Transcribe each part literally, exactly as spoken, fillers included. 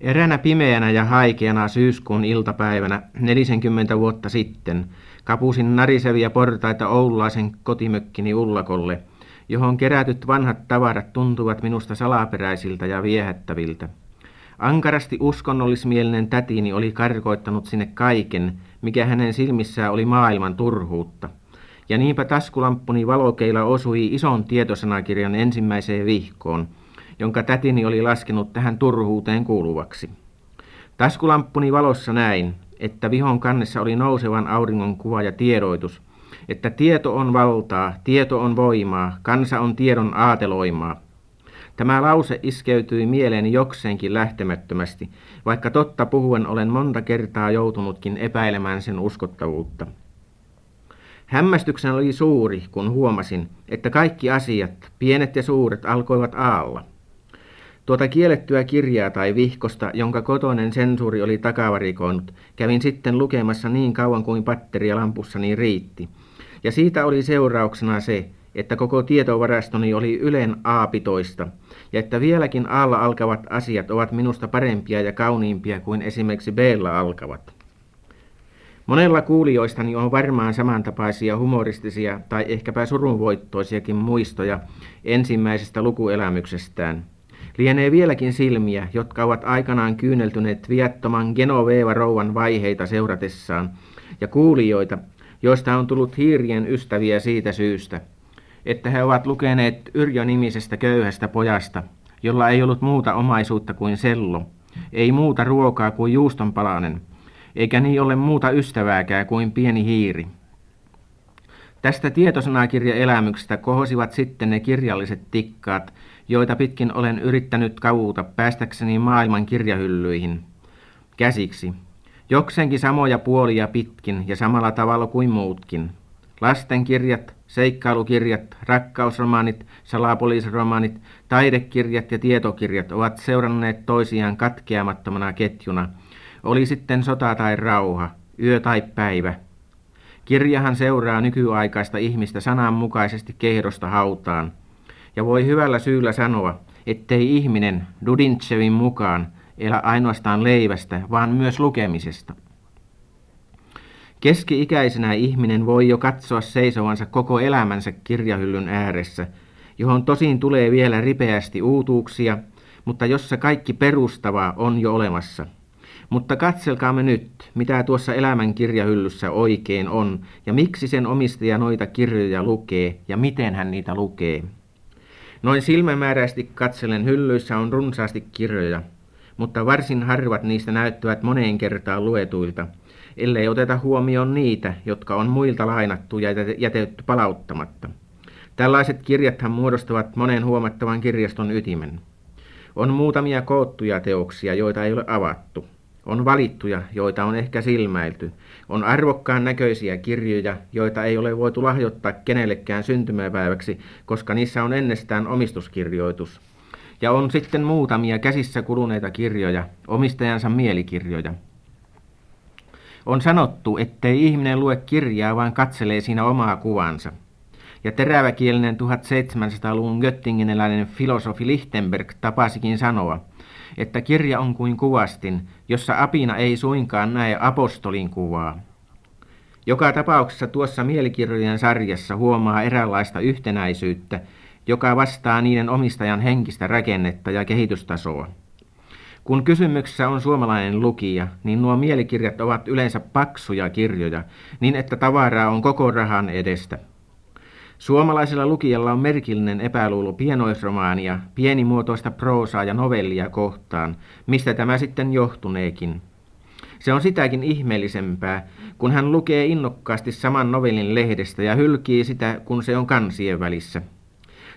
Eräänä pimeänä ja haikeana syyskuun iltapäivänä nelisenkymmentä vuotta sitten kapusin narisevia portaita oululaisen kotimökkini ullakolle, johon kerätyt vanhat tavarat tuntuvat minusta salaperäisiltä ja viehättäviltä. Ankarasti uskonnollismielinen tätini oli karkoittanut sinne kaiken, mikä hänen silmissään oli maailman turhuutta. Ja niinpä taskulamppuni valokeila osui ison tietosanakirjan ensimmäiseen vihkoon, jonka tätini oli laskenut tähän turhuuteen kuuluvaksi. Taskulamppuni valossa näin, että vihon kannessa oli nousevan auringon kuva ja tiedoitus, että tieto on valtaa, tieto on voimaa, kansa on tiedon aateloimaa. Tämä lause iskeytyi mieleeni jokseenkin lähtemättömästi, vaikka totta puhuen olen monta kertaa joutunutkin epäilemään sen uskottavuutta. Hämmästyksen oli suuri, kun huomasin, että kaikki asiat, pienet ja suuret, alkoivat aalla. Tuota kiellettyä kirjaa tai vihkosta, jonka kotoinen sensuuri oli takavarikoinut, kävin sitten lukemassa niin kauan kuin patteria lampussani riitti. Ja siitä oli seurauksena se, että koko tietovarastoni oli Ylen aapitoista, ja että vieläkin aalla alkavat asiat ovat minusta parempia ja kauniimpia kuin esimerkiksi beellä alkavat. Monella kuulijoistani on varmaan samantapaisia humoristisia tai ehkäpä surunvoittoisiakin muistoja ensimmäisestä lukuelämyksestään. Lienee vieläkin silmiä, jotka ovat aikanaan kyyneltyneet viattoman Genoveva-rouvan vaiheita seuratessaan, ja kuulijoita, joista on tullut hiirien ystäviä siitä syystä, että he ovat lukeneet Yrjö-nimisestä köyhästä pojasta, jolla ei ollut muuta omaisuutta kuin sello, ei muuta ruokaa kuin juustonpalanen, eikä niin ole muuta ystävääkään kuin pieni hiiri. Tästä tietosanakirjaelämyksestä kohosivat sitten ne kirjalliset tikkaat, joita pitkin olen yrittänyt kavuta päästäkseni maailman kirjahyllyihin. Käsiksi. Jokseenkin samoja puolia pitkin ja samalla tavalla kuin muutkin. Lastenkirjat, seikkailukirjat, rakkausromaanit, salapoliisiromaanit, taidekirjat ja tietokirjat ovat seuranneet toisiaan katkeamattomana ketjuna. Oli sitten sota tai rauha, yö tai päivä. Kirjahan seuraa nykyaikaista ihmistä sananmukaisesti kehdosta hautaan. Ja voi hyvällä syyllä sanoa, ettei ihminen Dudintsevin mukaan elä ainoastaan leivästä, vaan myös lukemisesta. Keski-ikäisenä ihminen voi jo katsoa seisovansa koko elämänsä kirjahyllyn ääressä, johon tosin tulee vielä ripeästi uutuuksia, mutta jossa kaikki perustavaa on jo olemassa. Mutta katselkaamme nyt, mitä tuossa elämän kirjahyllyssä oikein on, ja miksi sen omistaja noita kirjoja lukee, ja miten hän niitä lukee. Noin silmämääräisesti katsellen hyllyissä on runsaasti kirjoja, mutta varsin harvat niistä näyttävät moneen kertaan luetuilta, ellei oteta huomioon niitä, jotka on muilta lainattu ja jätetty palauttamatta. Tällaiset kirjathan muodostavat monen huomattavan kirjaston ytimen. On muutamia koottuja teoksia, joita ei ole avattu. On valittuja, joita on ehkä silmäilty. On arvokkaan näköisiä kirjoja, joita ei ole voitu lahjoittaa kenellekään syntymäpäiväksi, koska niissä on ennestään omistuskirjoitus. Ja on sitten muutamia käsissä kuluneita kirjoja, omistajansa mielikirjoja. On sanottu, ettei ihminen lue kirjaa, vaan katselee siinä omaa kuvansa. Ja teräväkielinen seitsemäntoistasataluvun göttingeniläinen filosofi Lichtenberg tapasikin sanoa, että kirja on kuin kuvastin, jossa apina ei suinkaan näe apostolin kuvaa. Joka tapauksessa tuossa mielikirjojen sarjassa huomaa eräänlaista yhtenäisyyttä, joka vastaa niiden omistajan henkistä rakennetta ja kehitystasoa. Kun kysymyksessä on suomalainen lukija, niin nuo mielikirjat ovat yleensä paksuja kirjoja, niin että tavaraa on koko rahan edestä. Suomalaisella lukijalla on merkillinen epäluulo pienoisromaania, pienimuotoista proosaa ja novellia kohtaan, mistä tämä sitten johtuneekin. Se on sitäkin ihmeellisempää, kun hän lukee innokkaasti saman novellin lehdestä ja hylkii sitä, kun se on kansien välissä.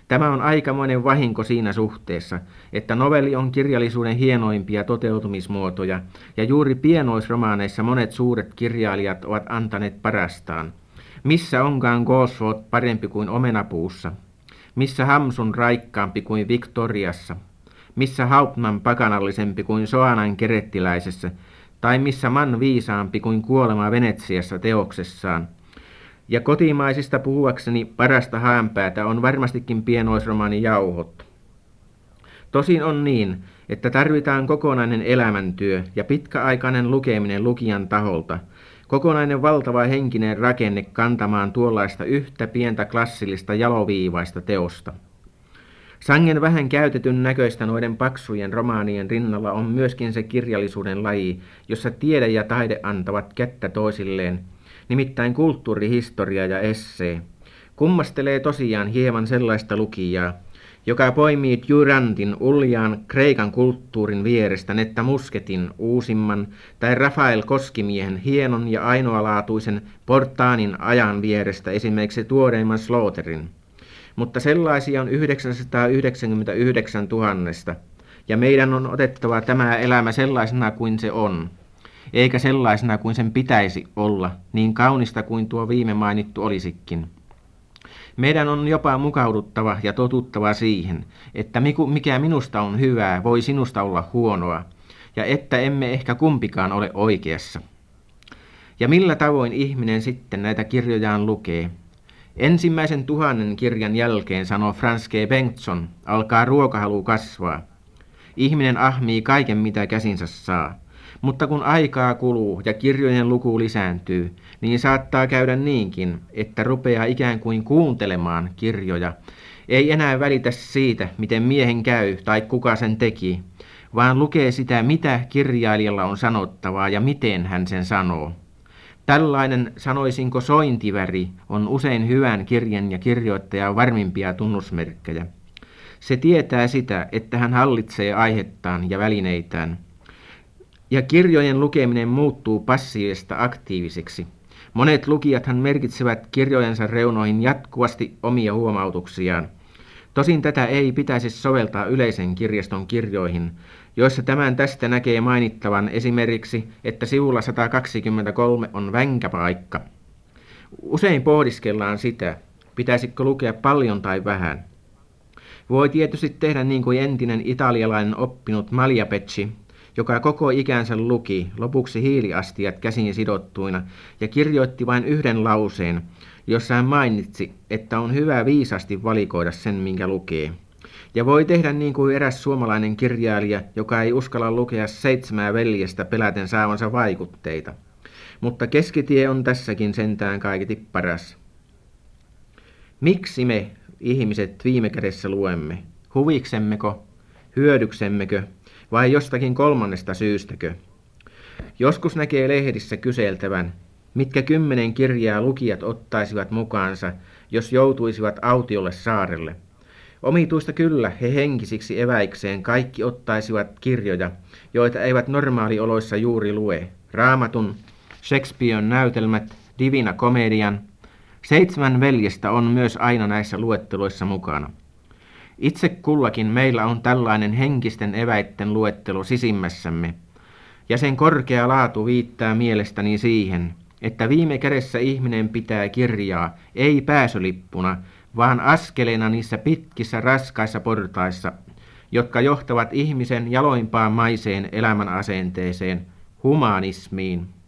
Tämä on aikamoinen vahinko siinä suhteessa, että novelli on kirjallisuuden hienoimpia toteutumismuotoja, ja juuri pienoisromaaneissa monet suuret kirjailijat ovat antaneet parastaan. Missä onkaan Gosvot parempi kuin omenapuussa? Missä Hamsun raikkaampi kuin Victoriassa? Missä Hauptmann pakanallisempi kuin Soanan kerettiläisessä? Tai missä Mann viisaampi kuin Kuolema Venetsiassa teoksessaan? Ja kotimaisista puhuakseni parasta haanpäätä on varmastikin pienoisromaani Jauhot. Tosin on niin, että tarvitaan kokonainen elämäntyö ja pitkäaikainen lukeminen lukijan taholta, kokonainen valtava henkinen rakenne kantamaan tuollaista yhtä pientä klassillista jaloviivaista teosta. Sangen vähän käytetyn näköistä noiden paksujen romaanien rinnalla on myöskin se kirjallisuuden laji, jossa tiede ja taide antavat kättä toisilleen, nimittäin kulttuurihistoria ja essee. Kummastelee tosiaan hieman sellaista lukijaa, joka poimii Durantin uljaan Kreikan kulttuurin vierestä Netta Musketin uusimman tai Rafael Koskimiehen hienon ja ainoalaatuisen Portaanin ajan vierestä esimerkiksi tuoreimman Slaughterin. Mutta sellaisia on yhdeksänsataayhdeksänkymmentäyhdeksän tuhatta, ja meidän on otettava tämä elämä sellaisena kuin se on, eikä sellaisena kuin sen pitäisi olla, niin kaunista kuin tuo viime mainittu olisikin. Meidän on jopa mukauduttava ja totuttava siihen, että mikä minusta on hyvää, voi sinusta olla huonoa, ja että emme ehkä kumpikaan ole oikeassa. Ja millä tavoin ihminen sitten näitä kirjojaan lukee? Ensimmäisen tuhannen kirjan jälkeen, sanoo Franz G. Bengtsson, alkaa ruokahalu kasvaa. Ihminen ahmii kaiken, mitä käsinsä saa. Mutta kun aikaa kuluu ja kirjojen luku lisääntyy, niin saattaa käydä niinkin, että rupeaa ikään kuin kuuntelemaan kirjoja. Ei enää välitä siitä, miten miehen käy tai kuka sen teki, vaan lukee sitä, mitä kirjailijalla on sanottavaa ja miten hän sen sanoo. Tällainen, sanoisinko sointiväri, on usein hyvän kirjan ja kirjoittajan varmimpia tunnusmerkkejä. Se tietää sitä, että hän hallitsee aihettaan ja välineitään. Ja kirjojen lukeminen muuttuu passiivista aktiiviseksi. Monet lukijathan merkitsevät kirjojensa reunoihin jatkuvasti omia huomautuksiaan. Tosin tätä ei pitäisi soveltaa yleisen kirjaston kirjoihin, joissa tämän tästä näkee mainittavan esimerkiksi, että sivulla sata kaksikymmentäkolme on vänkäpaikka. Usein pohdiskellaan sitä, pitäisikö lukea paljon tai vähän. Voi tietysti tehdä niin kuin entinen italialainen oppinut Maliapeci, joka koko ikänsä luki, lopuksi hiiliastiat käsiin sidottuina, ja kirjoitti vain yhden lauseen, jossa hän mainitsi, että on hyvä viisasti valikoida sen, minkä lukee. Ja voi tehdä niin kuin eräs suomalainen kirjailija, joka ei uskalla lukea Seitsemää veljestä peläten saavansa vaikutteita. Mutta keskitie on tässäkin sentään kaiketi paras. Miksi me, ihmiset, viime kädessä luemme? Huviksemmeko? Hyödyksemmekö? Vai jostakin kolmannesta syystäkö? Joskus näkee lehdissä kyseltävän, mitkä kymmenen kirjaa lukijat ottaisivat mukaansa, jos joutuisivat autiolle saarelle. Omituista kyllä, he henkisiksi eväikseen kaikki ottaisivat kirjoja, joita eivät normaalioloissa juuri lue. Raamatun, Shakespearen näytelmät, Divina Comedian. Seitsemän veljestä on myös aina näissä luetteloissa mukana. Itse kullakin meillä on tällainen henkisten eväitten luettelo sisimmässämme, ja sen korkea laatu viittaa mielestäni siihen, että viime kädessä ihminen pitää kirjaa ei pääsylippuna, vaan askeleena niissä pitkissä raskaissa portaissa, jotka johtavat ihmisen jaloimpaan maiseen elämän asenteeseen, humanismiin.